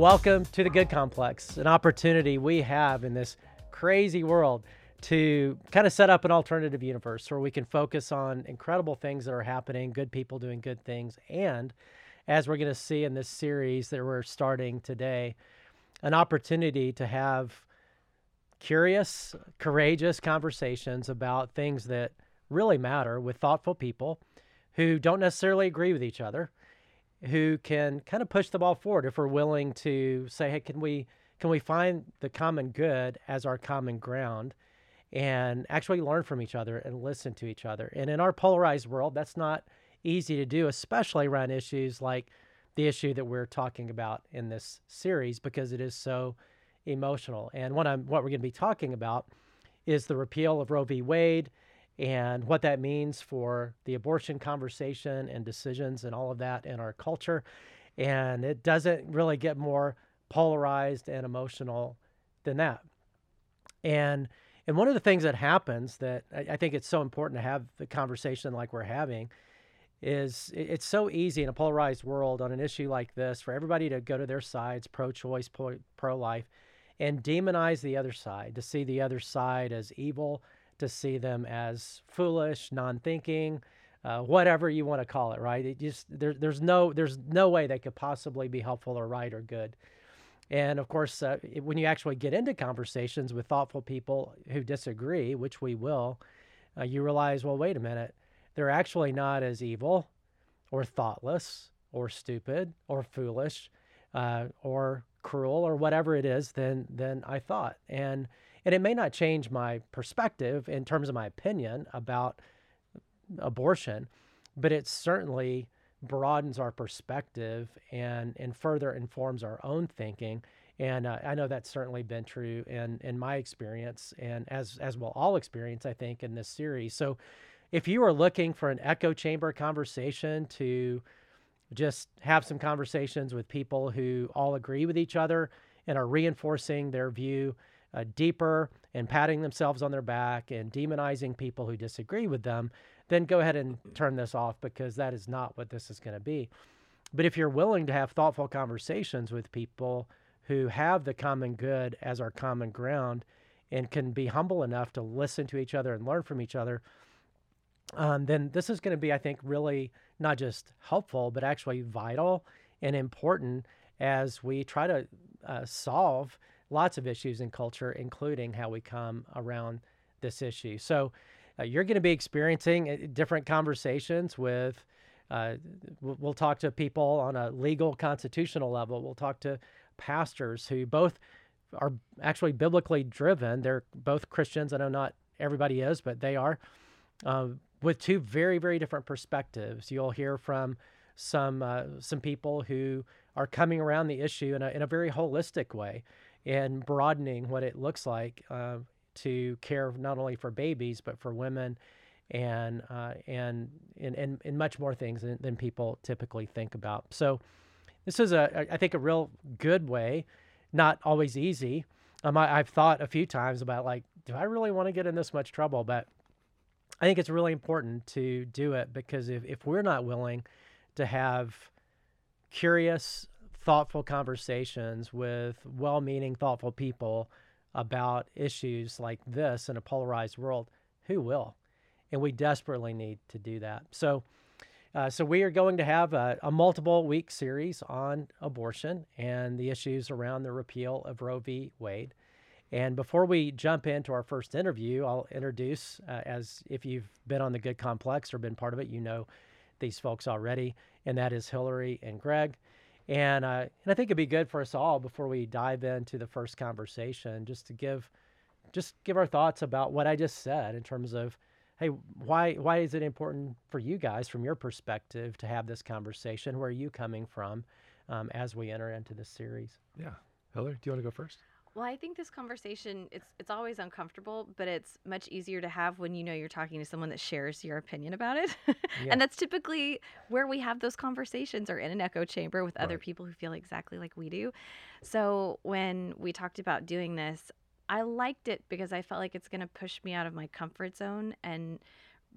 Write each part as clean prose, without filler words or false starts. Welcome to The Good Complex, an opportunity we have in this crazy world to kind of set up an alternative universe where we can focus on incredible things that are happening, good people doing good things, and as we're going to see in this series that we're starting today, an opportunity to have curious, courageous conversations about things that really matter with thoughtful people who don't necessarily agree with each other, who can kind of push the ball forward if we're willing to say, hey, can we find the common good as our common ground and actually learn from each other and listen to each other? And in our polarized world, that's not easy to do, especially around issues like the issue that we're talking about in this series, because it is so emotional. And what we're going to be talking about is the repeal of Roe v. Wade and what that means for the abortion conversation and decisions and all of that in our culture. And it doesn't really get more polarized and emotional than that. And one of the things that happens that I think it's so important to have the conversation like we're having is it's so easy in a polarized world on an issue like this for everybody to go to their sides, pro-choice, pro-life, and demonize the other side, to see the other side as evil, to see them as foolish, non-thinking, whatever you want to call it, right? It just there's no way they could possibly be helpful or right or good. And of course, when you actually get into conversations with thoughtful people who disagree, which we will, you realize, well, wait a minute, they're actually not as evil or thoughtless or stupid or foolish or cruel or whatever it is than I thought. And it may not change my perspective in terms of my opinion about abortion, but it certainly broadens our perspective and further informs our own thinking. And I know that's certainly been true in my experience, and as we'll all experience, I think, in this series. So if you are looking for an echo chamber conversation to just have some conversations with people who all agree with each other and are reinforcing their view deeper and patting themselves on their back and demonizing people who disagree with them, then go ahead and turn this off, because that is not what this is going to be. But if you're willing to have thoughtful conversations with people who have the common good as our common ground and can be humble enough to listen to each other and learn from each other, then this is going to be, I think, really not just helpful, but actually vital and important as we try to solve lots of issues in culture, including how we come around this issue. So you're going to be experiencing different conversations with, we'll talk to people on a legal constitutional level. We'll talk to pastors who both are actually biblically driven. They're both Christians. I know not everybody is, but they are, with two very, very different perspectives. You'll hear from some people who are coming around the issue in a very holistic way, and broadening what it looks like to care not only for babies, but for women and much more things than people typically think about. So this is, I think, a real good way, not always easy. I've thought a few times about, like, do I really want to get in this much trouble? But I think it's really important to do it, because if we're not willing to have curious, thoughtful conversations with well-meaning, thoughtful people about issues like this in a polarized world, who will? And we desperately need to do that. So we are going to have a multiple-week series on abortion and the issues around the repeal of Roe v. Wade. And before we jump into our first interview, I'll introduce, as if you've been on The Good Complex or been part of it, you know these folks already, and that is Hillary and Greg. And I think it'd be good for us all, before we dive into the first conversation, just to give our thoughts about what I just said in terms of, hey, why is it important for you guys, from your perspective, to have this conversation? Where are you coming from as we enter into this series? Yeah. Hillary, do you want to go first? Well, I think this conversation, it's always uncomfortable, but it's much easier to have when you know you're talking to someone that shares your opinion about it. Yeah. And that's typically where we have those conversations, or in an echo chamber with other people who feel exactly like we do. So when we talked about doing this, I liked it because I felt like it's going to push me out of my comfort zone and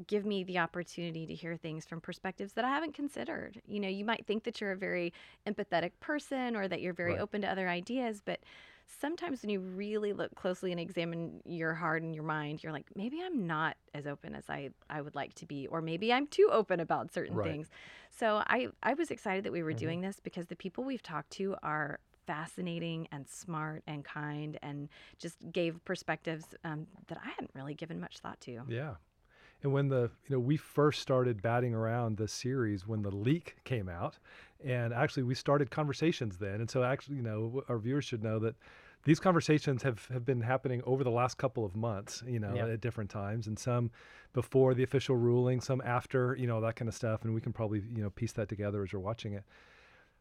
give me the opportunity to hear things from perspectives that I haven't considered. You know, you might think that you're a very empathetic person or that you're very open to other ideas, but sometimes when you really look closely and examine your heart and your mind, you're like, maybe I'm not as open as I would like to be, or maybe I'm too open about certain things. So I was excited that we were doing this because the people we've talked to are fascinating and smart and kind and just gave perspectives that I hadn't really given much thought to. Yeah. And when we first started batting around the series when the leak came out, and actually we started conversations then. And so actually, our viewers should know that these conversations have been happening over the last couple of months, at different times, and some before the official ruling, some after, that kind of stuff. And we can probably, piece that together as you're watching it.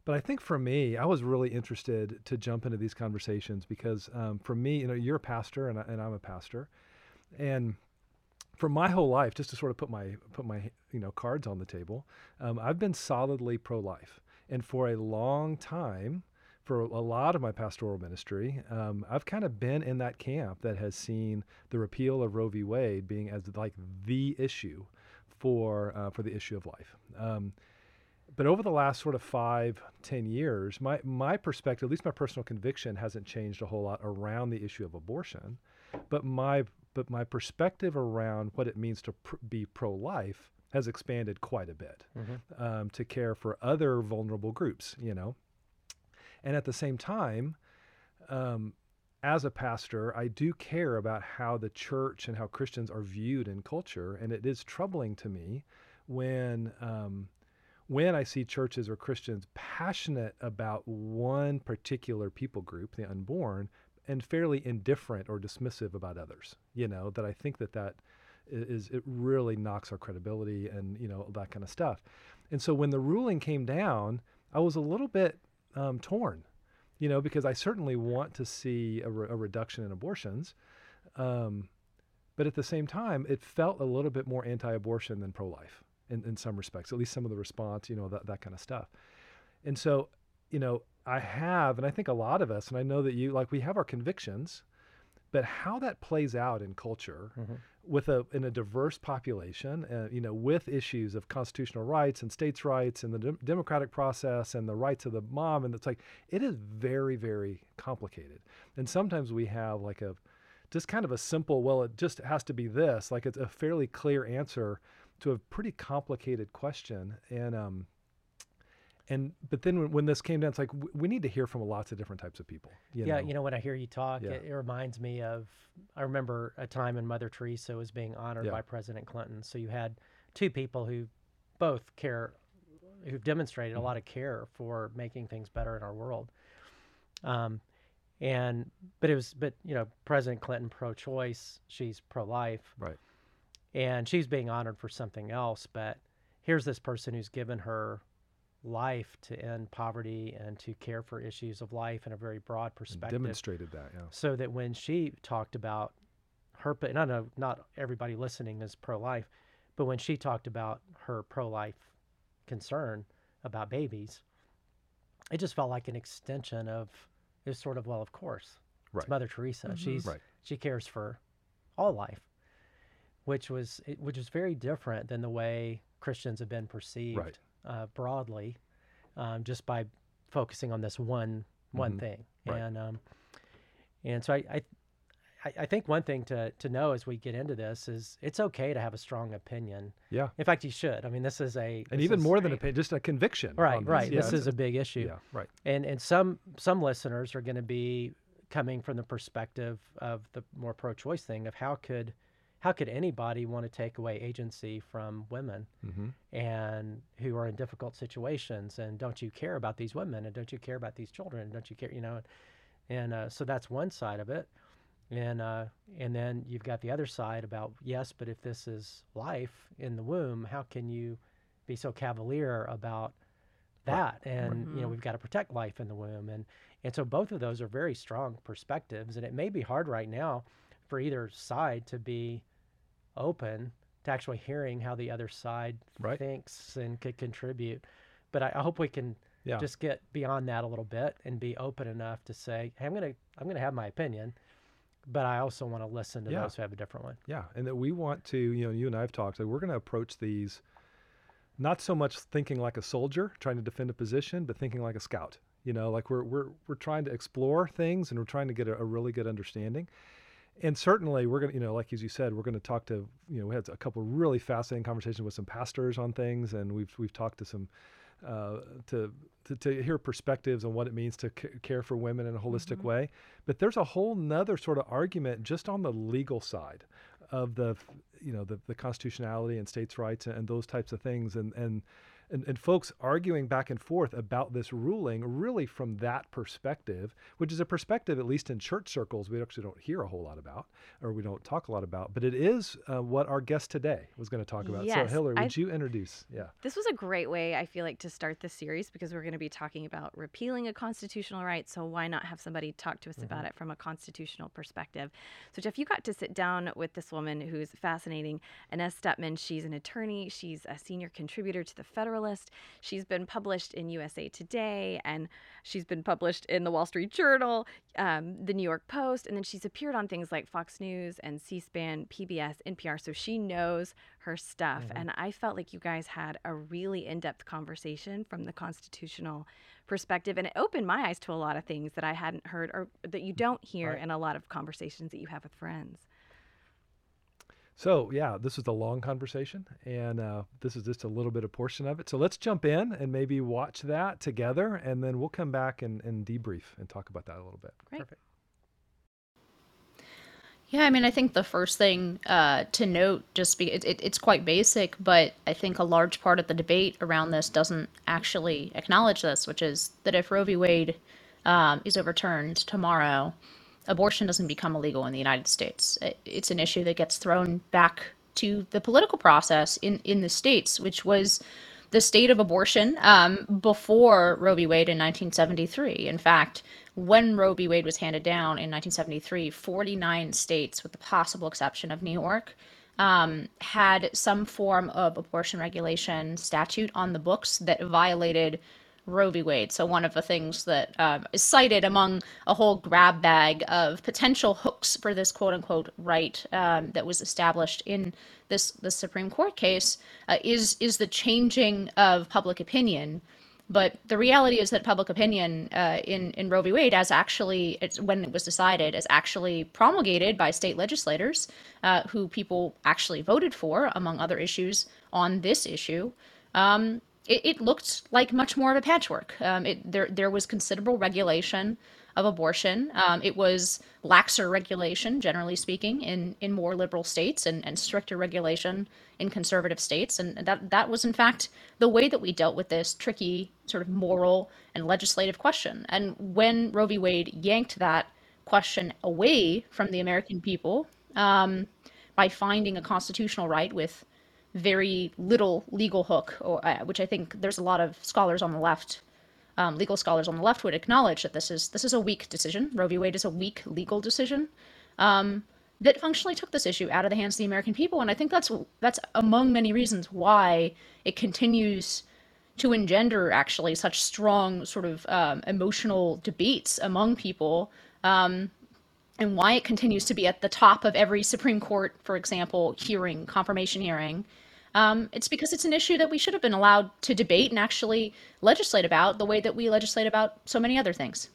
But I think for me, I was really interested to jump into these conversations because for me, you're a pastor and I'm a pastor. And for my whole life, just to sort of put my cards on the table, I've been solidly pro-life. And for a long time, for a lot of my pastoral ministry, I've kind of been in that camp that has seen the repeal of Roe v. Wade being as like the issue for the issue of life. But over the last sort of 5-10 years, my perspective, at least my personal conviction, hasn't changed a whole lot around the issue of abortion. But my perspective around what it means to be pro-life has expanded quite a bit to care for other vulnerable groups, And at the same time, as a pastor, I do care about how the church and how Christians are viewed in culture, and it is troubling to me when I see churches or Christians passionate about one particular people group, the unborn, and fairly indifferent or dismissive about others, that I think that is, it really knocks our credibility and, that kind of stuff. And so when the ruling came down, I was a little bit torn, because I certainly want to see a reduction in abortions. But at the same time, it felt a little bit more anti-abortion than pro-life in some respects, at least some of the response, that kind of stuff. And so, I have, and I think a lot of us, and I know that you, we have our convictions, but how that plays out in culture with in a diverse population, with issues of constitutional rights and states' rights and the democratic process and the rights of the mom, and it is very, very complicated. And sometimes we have a simple, well, it just has to be this, it's a fairly clear answer to a pretty complicated question. But then when this came down, it's we need to hear from lots of different types of people. When I hear you talk, it reminds me of, I remember a time when Mother Teresa was being honored by President Clinton. So you had two people who both care, who've demonstrated a lot of care for making things better in our world. But President Clinton pro-choice, she's pro-life. Right. And she's being honored for something else, but here's this person who's given her life to end poverty and to care for issues of life in a very broad perspective. And demonstrated that, yeah. So that when she talked about her, and I know not everybody listening is pro-life, but when she talked about her pro-life concern about babies, it just felt like an extension of, it was sort of, well, of course, it's Mother Teresa. She cares for all life, which was very different than the way Christians have been perceived. Right. Broadly, just by focusing on this one thing. Right. And so I think one thing to know as we get into this is it's okay to have a strong opinion. Yeah. In fact, you should. I mean, this is more than an opinion, just a conviction. Right, right. This is a big issue. Yeah, right. And some listeners are going to be coming from the perspective of the more pro-choice thing of how could anybody want to take away agency from women and who are in difficult situations? And don't you care about these women? And don't you care about these children? And don't you care, so that's one side of it. And then you've got the other side about, yes, but if this is life in the womb, how can you be so cavalier about that? Right. And, we've got to protect life in the womb. And so both of those are very strong perspectives. And it may be hard right now for either side to be open to actually hearing how the other side thinks and could contribute. But I hope we can just get beyond that a little bit and be open enough to say, hey, I'm gonna have my opinion, But I also want to listen to those who have a different one. Yeah, and that we want to, you know, you and I have talked, so we're going to approach these not so much thinking like a soldier trying to defend a position, but thinking like a scout. You know, like we're trying to explore things, and we're trying to get a really good understanding. And certainly we're going to, you know, like as you said, we're going to talk to, you know, we had a couple of really fascinating conversations with some pastors on things, and we've talked to some, to hear perspectives on what it means to care for women in a holistic way. But there's a whole nother sort of argument just on the legal side of the, you know, the constitutionality and states' rights and those types of things. And folks arguing back and forth about this ruling really from that perspective, which is a perspective, at least in church circles, we actually don't hear a whole lot about, or we don't talk a lot about, but it is what our guest today was going to talk about. Yes, so Hillary, would you introduce? Yeah. This was a great way, I feel like, to start this series, because we're going to be talking about repealing a constitutional right, so why not have somebody talk to us about it from a constitutional perspective? So Jeff, you got to sit down with this woman who's fascinating, Inez Stepman. She's an attorney. She's a senior contributor to The Federalist. She's been published in USA Today, and she's been published in the Wall Street Journal, the New York Post, and then she's appeared on things like Fox News and C-SPAN, PBS, NPR, so she knows her stuff. And I felt like you guys had a really in-depth conversation from the constitutional perspective, and it opened my eyes to a lot of things that I hadn't heard or that you don't hear in a lot of conversations that you have with friends. So, yeah, this is a long conversation, and this is just a little bit of portion of it. So let's jump in and maybe watch that together, and then we'll come back and debrief and talk about that a little bit. Great. Perfect. Yeah, I mean, I think the first thing to note, just because it's quite basic, but I think a large part of the debate around this doesn't actually acknowledge this, which is that if Roe v. Wade is overturned tomorrow, abortion doesn't become illegal in the United States. It's an issue that gets thrown back to the political process in the states, which was the state of abortion before Roe v. Wade in 1973. In fact, when Roe v. Wade was handed down in 1973, 49 states, with the possible exception of New York, had some form of abortion regulation statute on the books that violated Roe v. Wade. So one of the things that is cited among a whole grab bag of potential hooks for this quote-unquote right that was established in this Supreme Court case is the changing of public opinion. But the reality is that public opinion in Roe v. Wade, when it was decided, is actually promulgated by state legislators who people actually voted for, among other issues, on this issue. It looked like much more of a patchwork. There was considerable regulation of abortion. It was laxer regulation, generally speaking, in more liberal states and stricter regulation in conservative states. And that was, in fact, the way that we dealt with this tricky sort of moral and legislative question. And when Roe v. Wade yanked that question away from the American people by finding a constitutional right with very little legal hook, which I think there's a lot of scholars on the left, legal scholars on the left would acknowledge that this is a weak decision. Roe v. Wade is a weak legal decision that functionally took this issue out of the hands of the American people. And I think that's among many reasons why it continues to engender actually such strong sort of emotional debates among people, and why it continues to be at the top of every Supreme Court, for example, hearing, confirmation hearing. It's because it's an issue that we should have been allowed to debate and actually legislate about the way that we legislate about so many other things.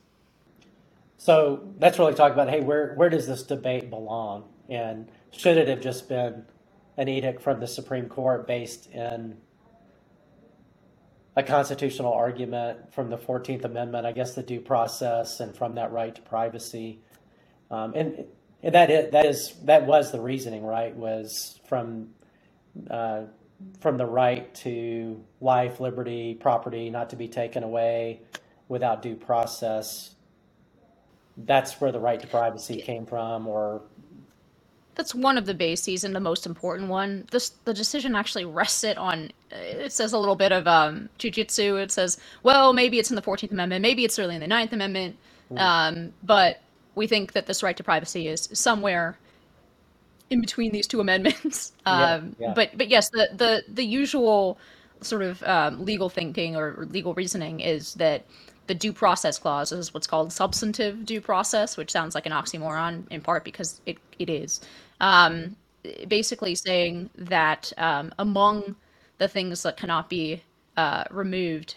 So that's really talking about, hey, where does this debate belong? And should it have just been an edict from the Supreme Court based in a constitutional argument from the 14th Amendment, I guess the due process, and from that right to privacy? And that was the reasoning, right? Was from the right to life, liberty, property, not to be taken away without due process. That's where the right to privacy came from, or that's one of the bases and the most important one. The decision actually rests it on. It says a little bit of jujitsu. It says, well, maybe it's in the 14th Amendment, maybe it's really in the 9th Amendment, but we think that this right to privacy is somewhere in between these two amendments. But yes, the usual sort of legal thinking or legal reasoning is that The due process clause is what's called substantive due process, which sounds like an oxymoron in part because it is. Basically saying that among the things that cannot be removed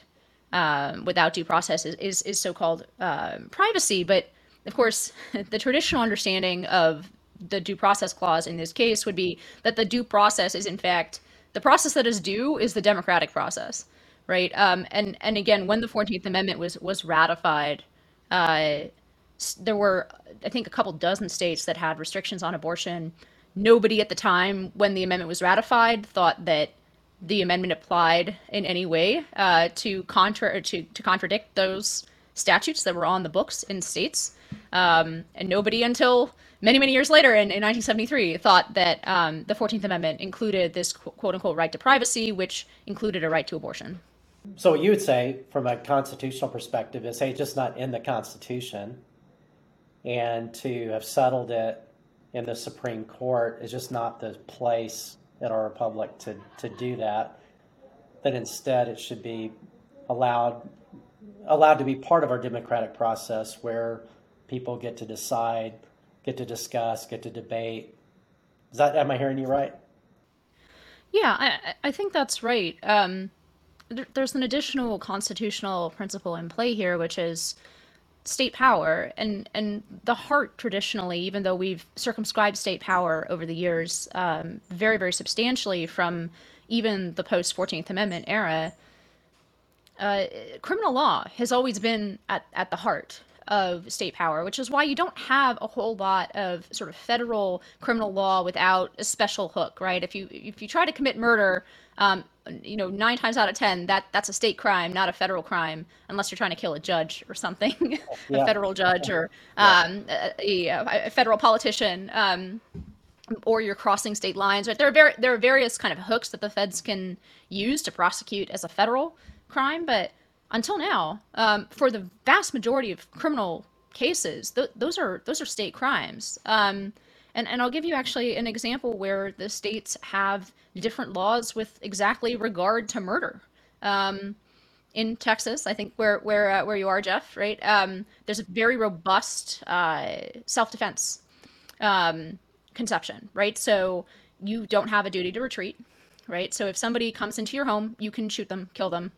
without due process is so-called privacy. But of course, the traditional understanding of the due process clause in this case would be that the due process is, in fact, the process that is due is the democratic process, right? And again, when the 14th Amendment was ratified, there were, I think, a couple dozen states that had restrictions on abortion. Nobody at the time when the amendment was ratified thought that the amendment applied in any way to contradict those statutes that were on the books in states. And nobody until many, many years later in 1973 thought that the 14th Amendment included this quote unquote right to privacy, which included a right to abortion. So what you would say from a constitutional perspective is, hey, it's just not in the Constitution, and to have settled it in the Supreme Court is just not the place in our republic to do that, that instead it should be allowed to be part of our democratic process where people get to decide, get to discuss, get to debate. Is that, am I hearing you right? Yeah, I think that's right. There's an additional constitutional principle in play here, which is state power, and the heart traditionally, even though we've circumscribed state power over the years very, very substantially from even the post-14th Amendment era, criminal law has always been at the heart of state power, which is why you don't have a whole lot of sort of federal criminal law without a special hook, right? If you try to commit murder, 9 times out of 10, that's a state crime, not a federal crime, unless you're trying to kill a judge or something, a federal judge or a federal politician, or you're crossing state lines. Right? There are various kind of hooks that the feds can use to prosecute as a federal crime, but until now, for the vast majority of criminal cases, those are state crimes. And I'll give you actually an example where the states have different laws with exactly regard to murder. In Texas, I think where you are, Jeff, right? There's a very robust self-defense conception, right? So you don't have a duty to retreat, right? So if somebody comes into your home, you can shoot them, kill them.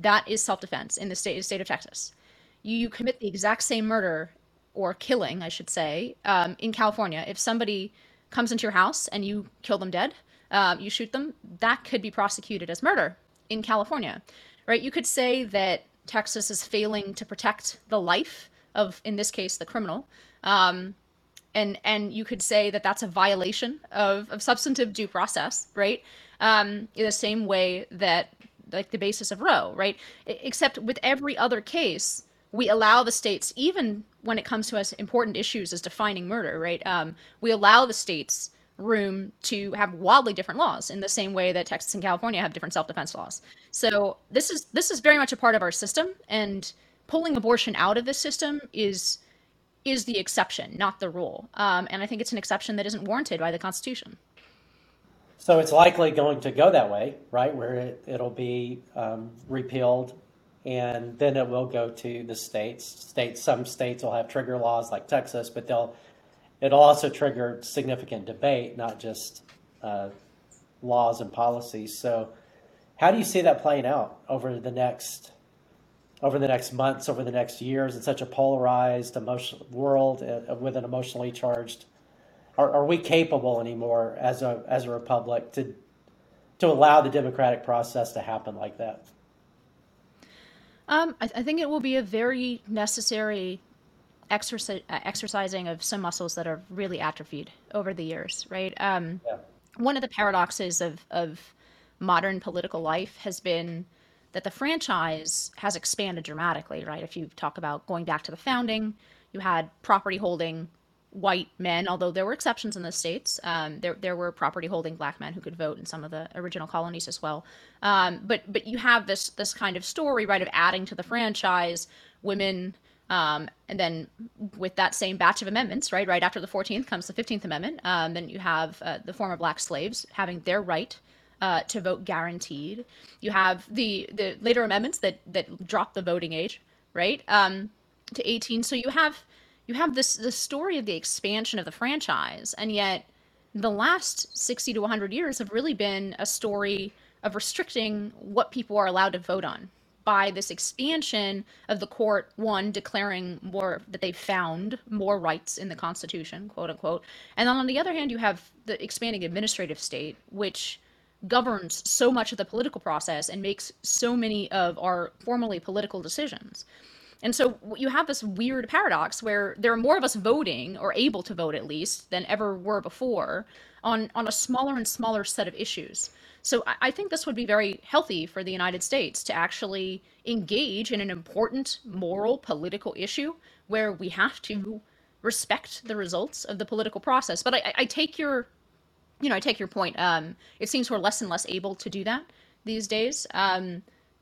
That is self-defense in the state of Texas. You commit the exact same murder, or killing, I should say, in California. If somebody comes into your house and you kill them dead, you shoot them, that could be prosecuted as murder in California, right? You could say that Texas is failing to protect the life of, in this case, the criminal. And you could say that that's a violation of substantive due process, right? In the same way that, like, the basis of Roe, right? Except with every other case, we allow the states, even when it comes to us important issues as defining murder, right? We allow the states room to have wildly different laws in the same way that Texas and California have different self-defense laws. So this is very much a part of our system, and pulling abortion out of this system is the exception, not the rule. And I think it's an exception that isn't warranted by the Constitution. So it's likely going to go that way, right? Where it'll be repealed. And then it will go to the states. Some states will have trigger laws like Texas, but it'll also trigger significant debate, not just laws and policies. So how do you see that playing out over the next months, over the next years, in such a polarized, emotional world with an emotionally charged? Are we capable anymore as a republic to allow the democratic process to happen like that? I think it will be a very necessary exercising of some muscles that are really atrophied over the years, right? One of the paradoxes of modern political life has been that the franchise has expanded dramatically, right? If you talk about going back to the founding, you had property-holding white men, although there were exceptions in the states. There were property-holding black men who could vote in some of the original colonies as well. But you have this kind of story, right, of adding to the franchise women, and then with that same batch of amendments, right after the 14th comes the 15th Amendment. Then you have the former black slaves having their right to vote guaranteed. You have the later amendments that dropped the voting age right? To 18. So you have this story of the expansion of the franchise, and yet the last 60 to 100 years have really been a story of restricting what people are allowed to vote on by this expansion of the court, one, declaring more that they found more rights in the Constitution, quote unquote. And then on the other hand, you have the expanding administrative state, which governs so much of the political process and makes so many of our formerly political decisions. And so you have this weird paradox where there are more of us voting, or able to vote at least, than ever were before on a smaller and smaller set of issues. So I think this would be very healthy for the United States to actually engage in an important moral political issue where we have to respect the results of the political process. But I take your point. It seems we're less and less able to do that these days.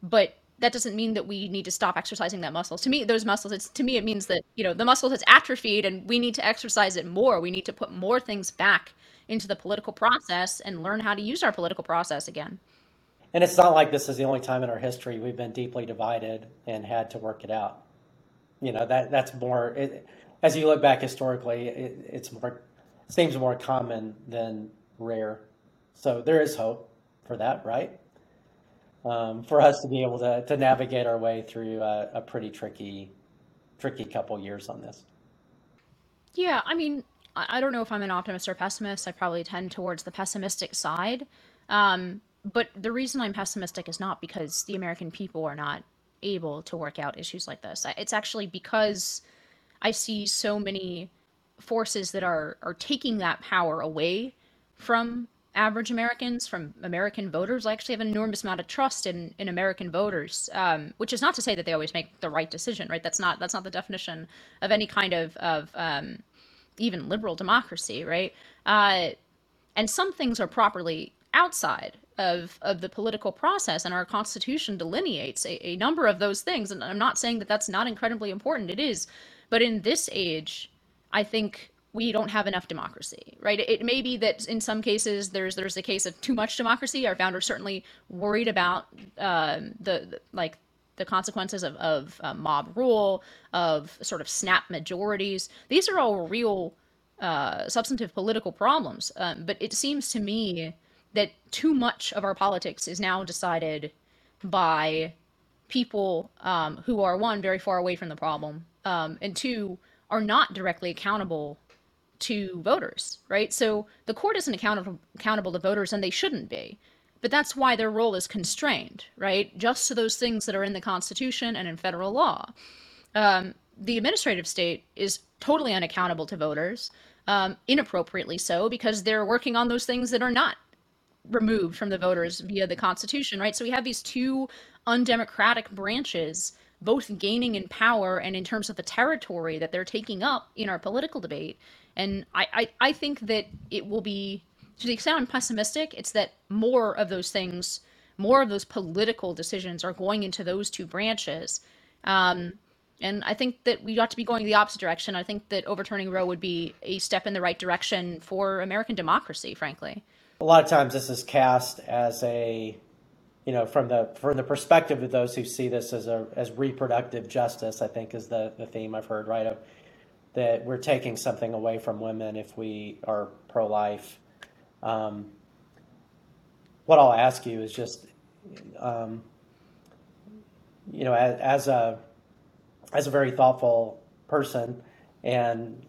But that doesn't mean that we need to stop exercising that muscle. To me, it means that, the muscle has atrophied and we need to exercise it more. We need to put more things back into the political process and learn how to use our political process again. And it's not like this is the only time in our history we've been deeply divided and had to work it out. That's more, as you look back historically, seems more common than rare. So there is hope for that, right? For us to be able to navigate our way through a pretty tricky couple years on this. Yeah, I don't know if I'm an optimist or pessimist. I probably tend towards the pessimistic side. But the reason I'm pessimistic is not because the American people are not able to work out issues like this. It's actually because I see so many forces that are taking that power away from average Americans, from American voters. I actually have an enormous amount of trust in American voters, which is not to say that they always make the right decision, right? That's not the definition of any kind of even liberal democracy, right? And some things are properly outside of the political process, and our Constitution delineates a number of those things. And I'm not saying that that's not incredibly important. It is. But in this age, I think we don't have enough democracy, right? It may be that in some cases there's the case of too much democracy. Our founders certainly worried about the consequences of mob rule, of sort of snap majorities. These are all real substantive political problems. But it seems to me that too much of our politics is now decided by people who are, one, very far away from the problem, and two, are not directly accountable to voters, right? So the court isn't accountable to voters, and they shouldn't be. But that's why their role is constrained, right? Just to those things that are in the Constitution and in federal law. The administrative state is totally unaccountable to voters, inappropriately so, because they're working on those things that are not removed from the voters via the Constitution, right? So we have these two undemocratic branches, both gaining in power and in terms of the territory that they're taking up in our political debate. And I think that it will be, to the extent I'm pessimistic, it's that more of those things, more of those political decisions are going into those two branches. And I think that we ought to be going the opposite direction. I think that overturning Roe would be a step in the right direction for American democracy, frankly. A lot of times this is cast as a, from the perspective of those who see this as reproductive justice, I think is the theme I've heard, right? Of that we're taking something away from women if we are pro-life. What I'll ask you is just, as a very thoughtful person and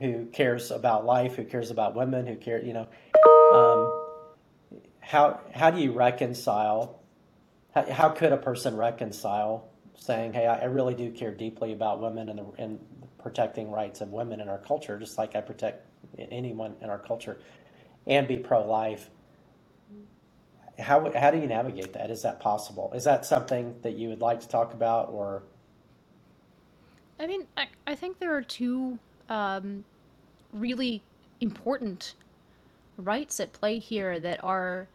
who cares about life, who cares about women, who cares, How do you reconcile? How could a person reconcile saying, "Hey, I really do care deeply about women and protecting rights of women in our culture, just like I protect anyone in our culture," and be pro-life? How do you navigate that? Is that possible? Is that something that you would like to talk about? Or I think there are two really important rights at play here that are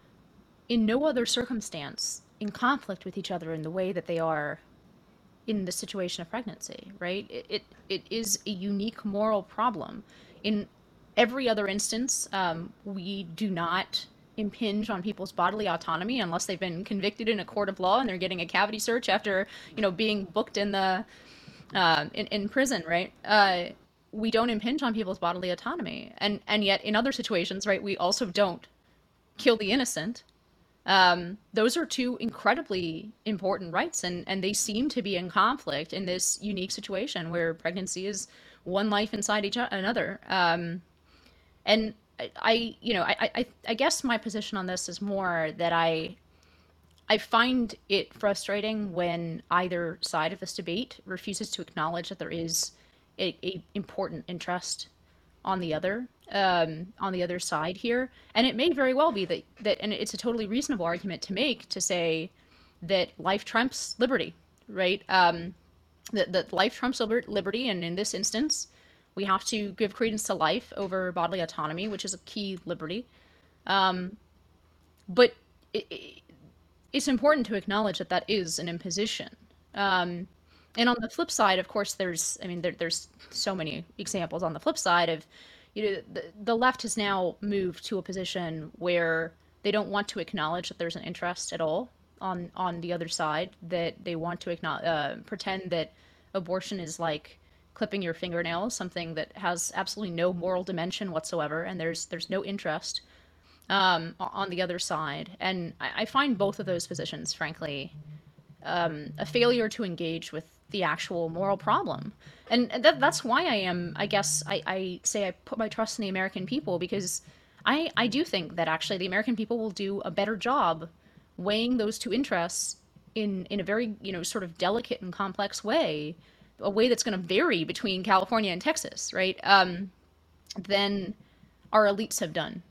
in no other circumstance in conflict with each other in the way that they are in the situation of pregnancy, right? It is a unique moral problem. In every other instance, we do not impinge on people's bodily autonomy unless they've been convicted in a court of law and they're getting a cavity search after, you know, being booked in the in prison, right? We don't impinge on people's bodily autonomy, and yet in other situations, right, we also don't kill the innocent. Those are two incredibly important rights, and they seem to be in conflict in this unique situation where pregnancy is one life inside each another. And I, you know, I guess my position on this is more that I find it frustrating when either side of this debate refuses to acknowledge that there is a important interest on the other, side here. And it may very well be that, and it's a totally reasonable argument to make, to say that life trumps liberty, right? That life trumps liberty, and in this instance, we have to give credence to life over bodily autonomy, which is a key liberty. But it's important to acknowledge that that is an imposition. And on the flip side, of course, there's so many examples on the flip side of, you know, the left has now moved to a position where they don't want to acknowledge that there's an interest at all on the other side, that they want to acknowledge, pretend that abortion is like clipping your fingernails, something that has absolutely no moral dimension whatsoever, and there's no interest on the other side. And I find both of those positions, frankly, a failure to engage with the actual moral problem. And that's why I say I put my trust in the American people, because I do think that actually the American people will do a better job weighing those two interests in a very, you know, sort of delicate and complex way, a way that's going to vary between California and Texas, right? Than our elites have done.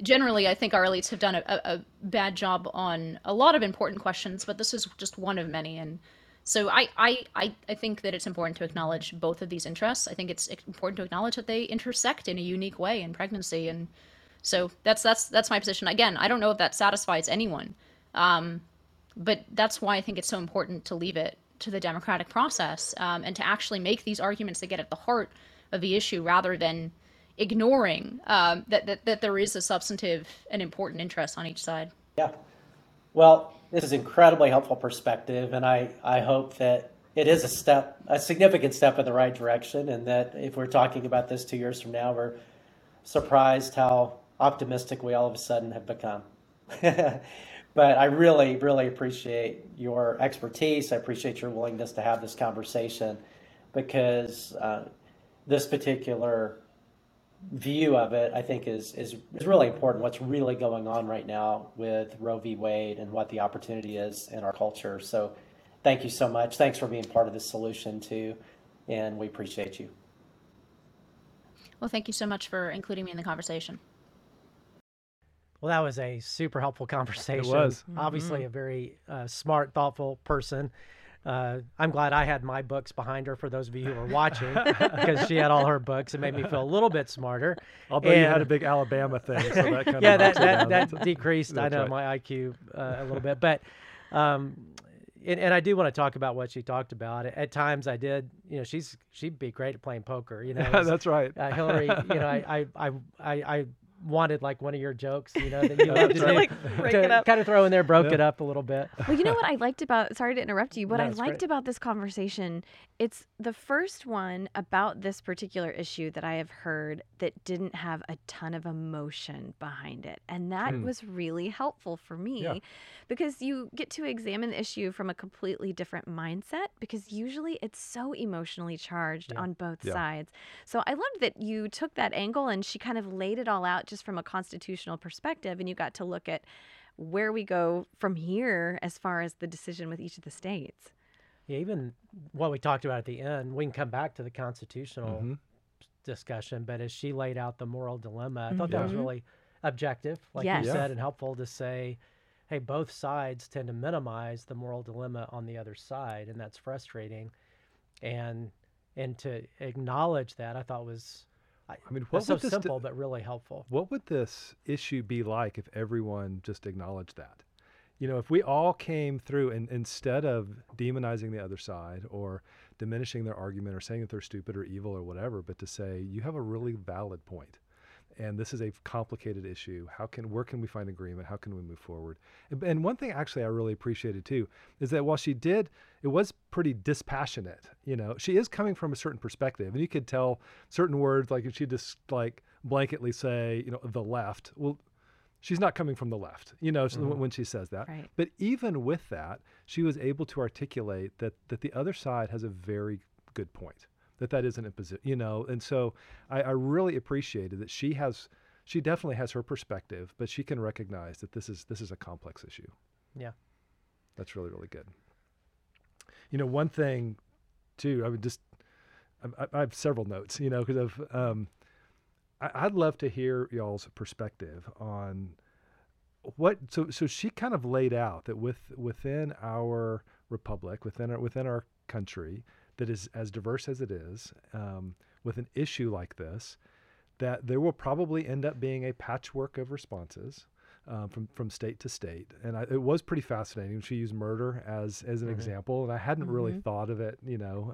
Generally, I think our elites have done a bad job on a lot of important questions, but this is just one of many. And so I think that it's important to acknowledge both of these interests. I think it's important to acknowledge that they intersect in a unique way in pregnancy. And so that's my position. Again, I don't know if that satisfies anyone, but that's why I think it's so important to leave it to the democratic process, and to actually make these arguments that get at the heart of the issue, rather than ignoring that there is a substantive and important interest on each side. Yeah. Well, this is incredibly helpful perspective, and I hope that it is a significant step in the right direction, and that if we're talking about this 2 years from now, we're surprised how optimistic we all of a sudden have become. But I really, really appreciate your expertise. I appreciate your willingness to have this conversation, because this particular view of it, I think, is really important. What's really going on right now with Roe v. Wade and what the opportunity is in our culture. So thank you so much. Thanks for being part of the solution too, and we appreciate you. Well, thank you so much for including me in the conversation. Well, that was a super helpful conversation. It was. Mm-hmm. Obviously a very smart, thoughtful person. I'm glad I had my books behind her, for those of you who are watching, because she had all her books. It made me feel a little bit smarter. Although you had a big Alabama thing, so that kind of that decreased, that's, I know, right, my IQ a little bit. But and I do want to talk about what she talked about. At times I did, you know, she'd be great at playing poker, you know. Yeah, that's right. Hillary, you know, I wanted like one of your jokes, you know, that you love to do, like, break it up, kind of throw in there, broke it up a little bit. Well, you know what I liked about, sorry to interrupt you, what I liked about this conversation, it's the first one about this particular issue that I have heard that didn't have a ton of emotion behind it. And that was really helpful for me, because you get to examine the issue from a completely different mindset, because usually it's so emotionally charged on both sides. So I loved that you took that angle, and she kind of laid it all out just from a constitutional perspective, and you got to look at where we go from here as far as the decision with each of the states. Yeah, even what we talked about at the end, we can come back to the constitutional discussion, but as she laid out the moral dilemma, I thought that was really objective, like you said, and helpful to say, hey, both sides tend to minimize the moral dilemma on the other side, and that's frustrating. And to acknowledge that, I thought was, I mean, what would so simple but really helpful. What would this issue be like if everyone just acknowledged that? You know, if we all came through and instead of demonizing the other side or diminishing their argument or saying that they're stupid or evil or whatever, but to say, you have a really valid point. and this is a complicated issue. Where can we find agreement? How can we move forward? And one thing actually I really appreciated too, is that while it was pretty dispassionate, she is coming from a certain perspective, and you could tell certain words, like if she just like blanketly say, the left, well, she's not coming from the left, mm-hmm. when she says that. Right. But even with that, she was able to articulate that the other side has a very good point, that isn't a position, And so I really appreciated that she definitely has her perspective, but she can recognize that this is a complex issue. Yeah. That's really, really good. One thing too, I have several notes, because I'd love to hear y'all's perspective on so she kind of laid out that within our republic, within our country that is as diverse as it is, with an issue like this, that there will probably end up being a patchwork of responses from state to state. And it was pretty fascinating. She used murder as an mm-hmm. example, and I hadn't mm-hmm. really thought of it, in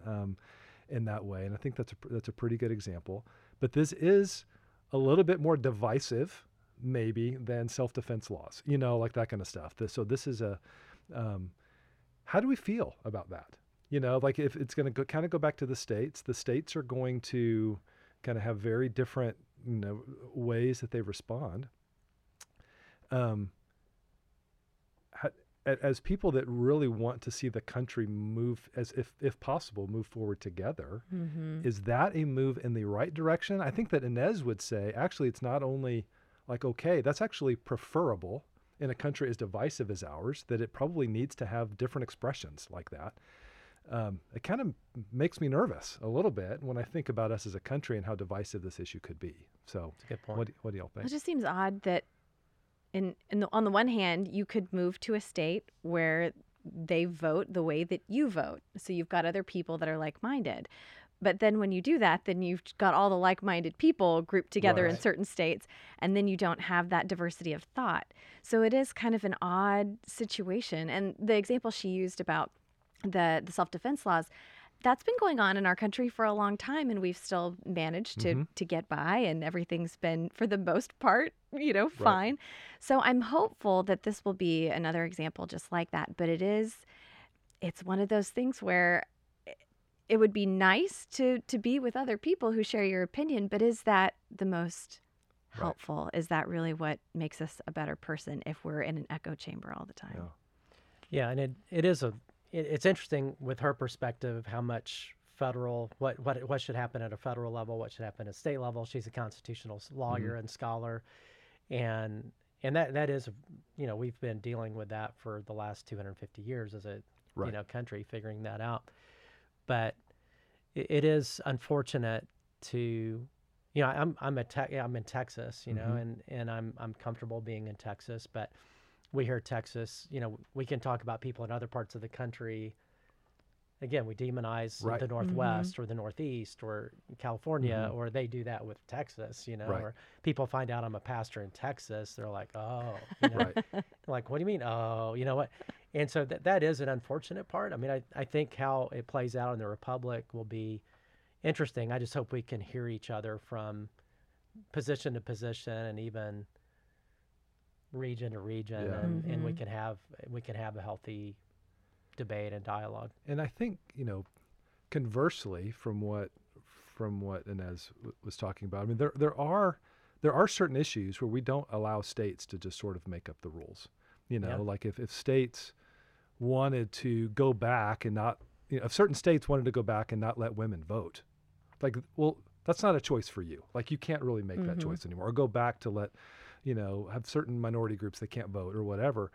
that way. And I think that's a pretty good example. But this is a little bit more divisive, maybe, than self-defense laws, like that kind of stuff. So this is how do we feel about that? Like if it's going to kind of go back to the states, are going to kind of have very different, ways that they respond. As people that really want to see the country move, if possible, move forward together, mm-hmm. is that a move in the right direction? I think that Inez would say, actually, it's not only like, okay, that's actually preferable in a country as divisive as ours, that it probably needs to have different expressions like that. It kind of makes me nervous a little bit when I think about us as a country and how divisive this issue could be. So that's a good point. What do y'all think? It just seems odd that on the one hand, you could move to a state where they vote the way that you vote. So you've got other people that are like-minded. But then when you do that, then you've got all the like-minded people grouped together right. in certain states, and then you don't have that diversity of thought. So it is kind of an odd situation. And the example she used about the self-defense laws, that's been going on in our country for a long time, and we've still managed to, mm-hmm. to get by, and everything's been, for the most part, fine. Right. So I'm hopeful that this will be another example just like that. But it's one of those things where it would be nice to be with other people who share your opinion, but is that the most helpful? Right. Is that really what makes us a better person if we're in an echo chamber all the time? Yeah, and it is it's interesting with her perspective how much federal, what should happen at a federal level, what should happen at state level. She's a constitutional lawyer mm-hmm. and scholar, and that is, we've been dealing with that for the last 250 years as a right. Country, figuring that out. But it is unfortunate to, I'm in Texas, mm-hmm. and I'm comfortable being in Texas, but. We hear Texas, we can talk about people in other parts of the country. Again, we demonize right. the Northwest mm-hmm. or the Northeast or California, mm-hmm. or they do that with Texas, right. or people find out I'm a pastor in Texas. They're like, oh, right. like, what do you mean? Oh, you know what? And so that is an unfortunate part. I mean, I think how it plays out in the Republic will be interesting. I just hope we can hear each other from position to position and even region to region, yeah. and, mm-hmm. and we can have a healthy debate and dialogue. And I think conversely, from what Inez was talking about, I mean there are certain issues where we don't allow states to just sort of make up the rules. Yeah. Like if states wanted to go back and not, if certain states wanted to go back and not let women vote, like, well, that's not a choice for you. Like you can't really make mm-hmm. that choice anymore, or go back to let. Have certain minority groups that can't vote or whatever.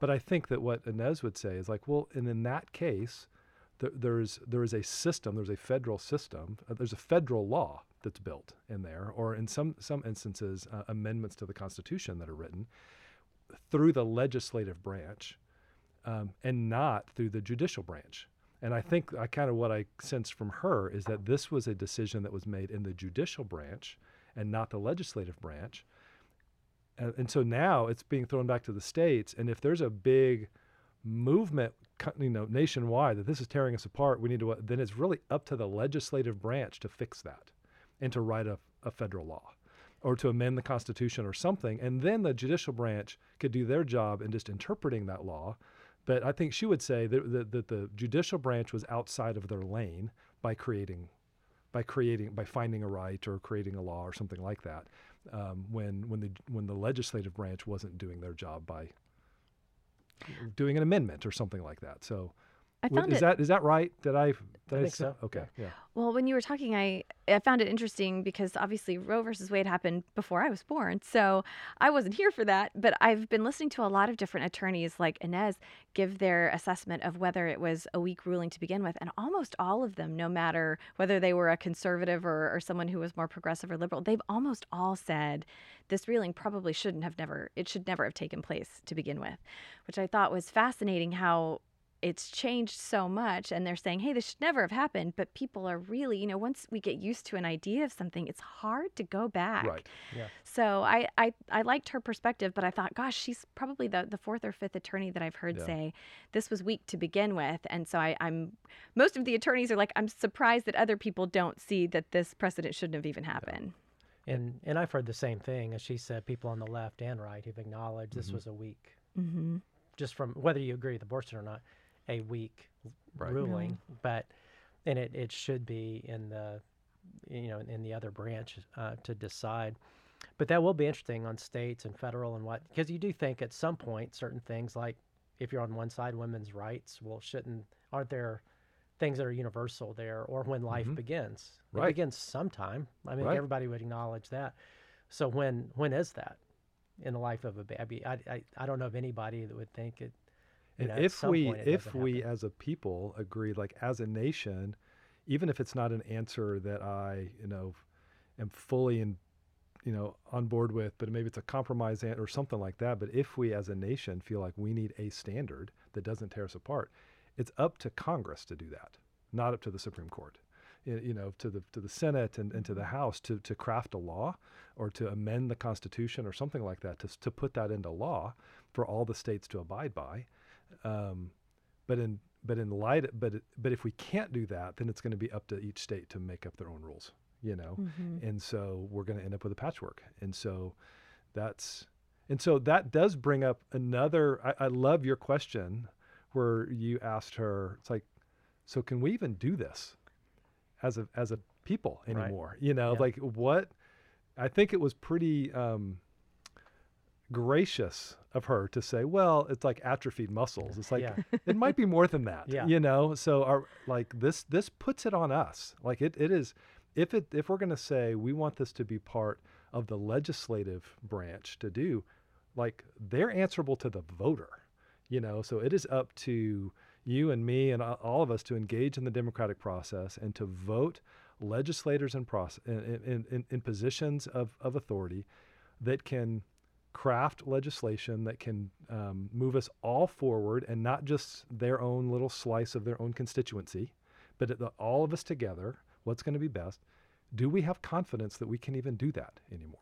But I think that what Inez would say is like, well, and in that case, there is a system, there's a federal system, there's a federal law that's built in there, or in some instances, amendments to the Constitution that are written through the legislative branch and not through the judicial branch. And I think what I sense from her is that this was a decision that was made in the judicial branch and not the legislative branch. And so now it's being thrown back to the states. And if there's a big movement, nationwide, that this is tearing us apart, then it's really up to the legislative branch to fix that and to write a federal law or to amend the Constitution or something. And then the judicial branch could do their job in just interpreting that law. But I think she would say that the judicial branch was outside of their lane by finding a right or creating a law or something like that, when the legislative branch wasn't doing their job by doing an amendment or something like that. So is that right? Did I think so. Okay. Yeah. Well, when you were talking, I found it interesting because obviously Roe versus Wade happened before I was born, so I wasn't here for that. But I've been listening to a lot of different attorneys like Inez give their assessment of whether it was a weak ruling to begin with. And almost all of them, no matter whether they were a conservative or someone who was more progressive or liberal, they've almost all said this ruling probably should never have taken place to begin with, which I thought was fascinating how it's changed so much, and they're saying, hey, this should never have happened. But people are really, once we get used to an idea of something, it's hard to go back. Right. Yeah. So I liked her perspective, but I thought, gosh, she's probably the fourth or fifth attorney that I've heard say this was weak to begin with. And so most of the attorneys are like, I'm surprised that other people don't see that this precedent shouldn't have even happened. Yeah. And I've heard the same thing, as she said, people on the left and right who've acknowledged this was a weak, just from whether you agree with abortion or not, a weak ruling, but it should be in the in the other branch to decide. But that will be interesting on states and federal and what, because you do think at some point certain things, like if you're on one side, women's rights, aren't there things that are universal there, or when life begins? Right. It begins sometime. I mean, everybody would acknowledge that. So when is that in the life of a baby? I don't know of anybody that would think it. And if we as a people agree, like as a nation, even if it's not an answer that I, am fully on board with, but maybe it's a compromise or something like that. But if we as a nation feel like we need a standard that doesn't tear us apart, it's up to Congress to do that, not up to the Supreme Court, to the Senate and to the House to craft a law or to amend the Constitution or something like that, to put that into law for all the states to abide by. But if we can't do that, then it's going to be up to each state to make up their own rules, And so we're going to end up with a patchwork. And so that does bring up another. I love your question where you asked her. It's like, so can we even do this as a people anymore? Right. Like what? I think it was pretty gracious of her to say, well, it's like atrophied muscles. It's like, it might be more than that, So this puts it on us. Like it is, if we're going to say we want this to be part of the legislative branch to do, like they're answerable to the voter, So it is up to you and me and all of us to engage in the democratic process and to vote legislators in positions of authority that can craft legislation that can move us all forward, and not just their own little slice of their own constituency, but all of us together, what's going to be best. Do we have confidence that we can even do that anymore?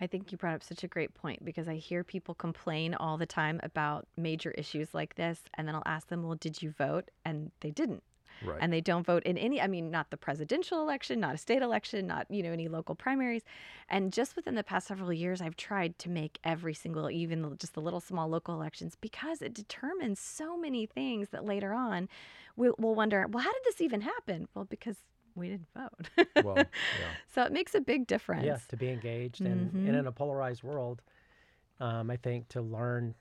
I think you brought up such a great point, because I hear people complain all the time about major issues like this, and then I'll ask them, well, did you vote? And they didn't. Right. And they don't vote in any, not the presidential election, not a state election, not, any local primaries. And just within the past several years, I've tried to make every single, even just the little small local elections, because it determines so many things that later on we'll wonder, well, how did this even happen? Well, because we didn't vote. Well, yeah. So it makes a big difference. Yes, to be engaged. And in a polarized world, I think to learn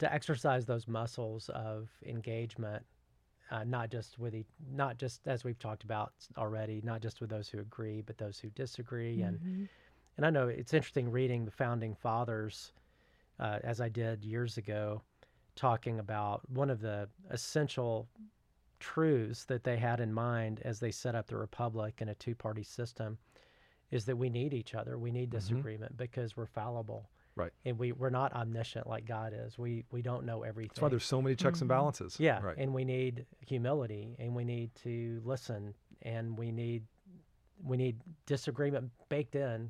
to exercise those muscles of engagement. Not just as we've talked about already, not just with those who agree, but those who disagree. And I know it's interesting reading the Founding Fathers, as I did years ago, talking about one of the essential truths that they had in mind as they set up the Republic in a two-party system is that we need each other. We need disagreement because we're fallible. Right. And we're not omniscient like God is. We don't know everything. That's why there's so many checks and balances. Yeah. Right. And we need humility, and we need to listen, and we need disagreement baked in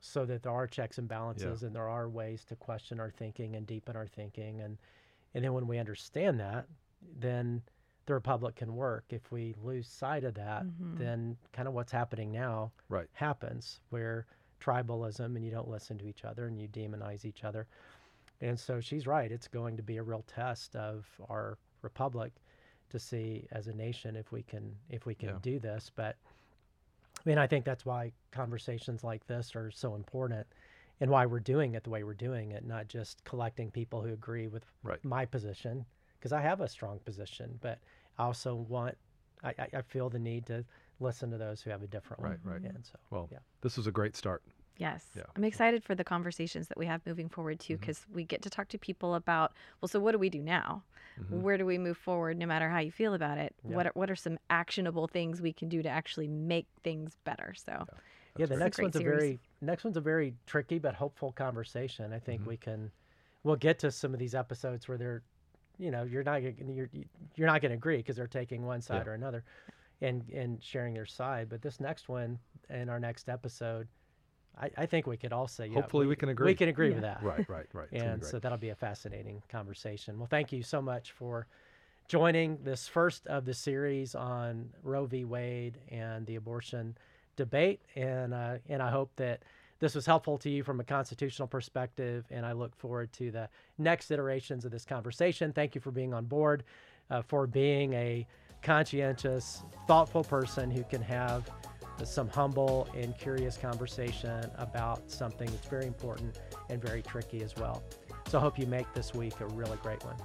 so that there are checks and balances and there are ways to question our thinking and deepen our thinking. And then when we understand that, then the Republic can work. If we lose sight of that, then kind of what's happening now happens, where tribalism and you don't listen to each other and you demonize each other. And so she's right. It's going to be a real test of our republic to see as a nation if we can yeah. do this. But I mean, I think that's why conversations like this are so important and why we're doing it the way we're doing it, not just collecting people who agree with right. my position, because I have a strong position, but I also I feel the need to listen to those who have a different one. Right, right. And so, well, yeah. This is a great start. Yes. Yeah. I'm excited for the conversations that we have moving forward, too, because mm-hmm. we get to talk to people about, well, so what do we do now? Mm-hmm. Where do we move forward, no matter how you feel about it? Yeah. What are some actionable things we can do to actually make things better? So, yeah the next one's a very tricky but hopeful conversation. I think mm-hmm. we'll get to some of these episodes where they're, you know, you're not going to agree because they're taking one side yeah. or another and sharing their side. But this next one in our next episode, I think we could all say, yeah, hopefully we can agree. We can agree yeah. with that. Right. And so that'll be a fascinating conversation. Well, thank you so much for joining this first of the series on Roe v. Wade and the abortion debate. And I hope that this was helpful to you from a constitutional perspective. And I look forward to the next iterations of this conversation. Thank you for being on board, for being a conscientious, thoughtful person who can have some humble and curious conversation about something that's very important and very tricky as well. So I hope you make this week a really great one.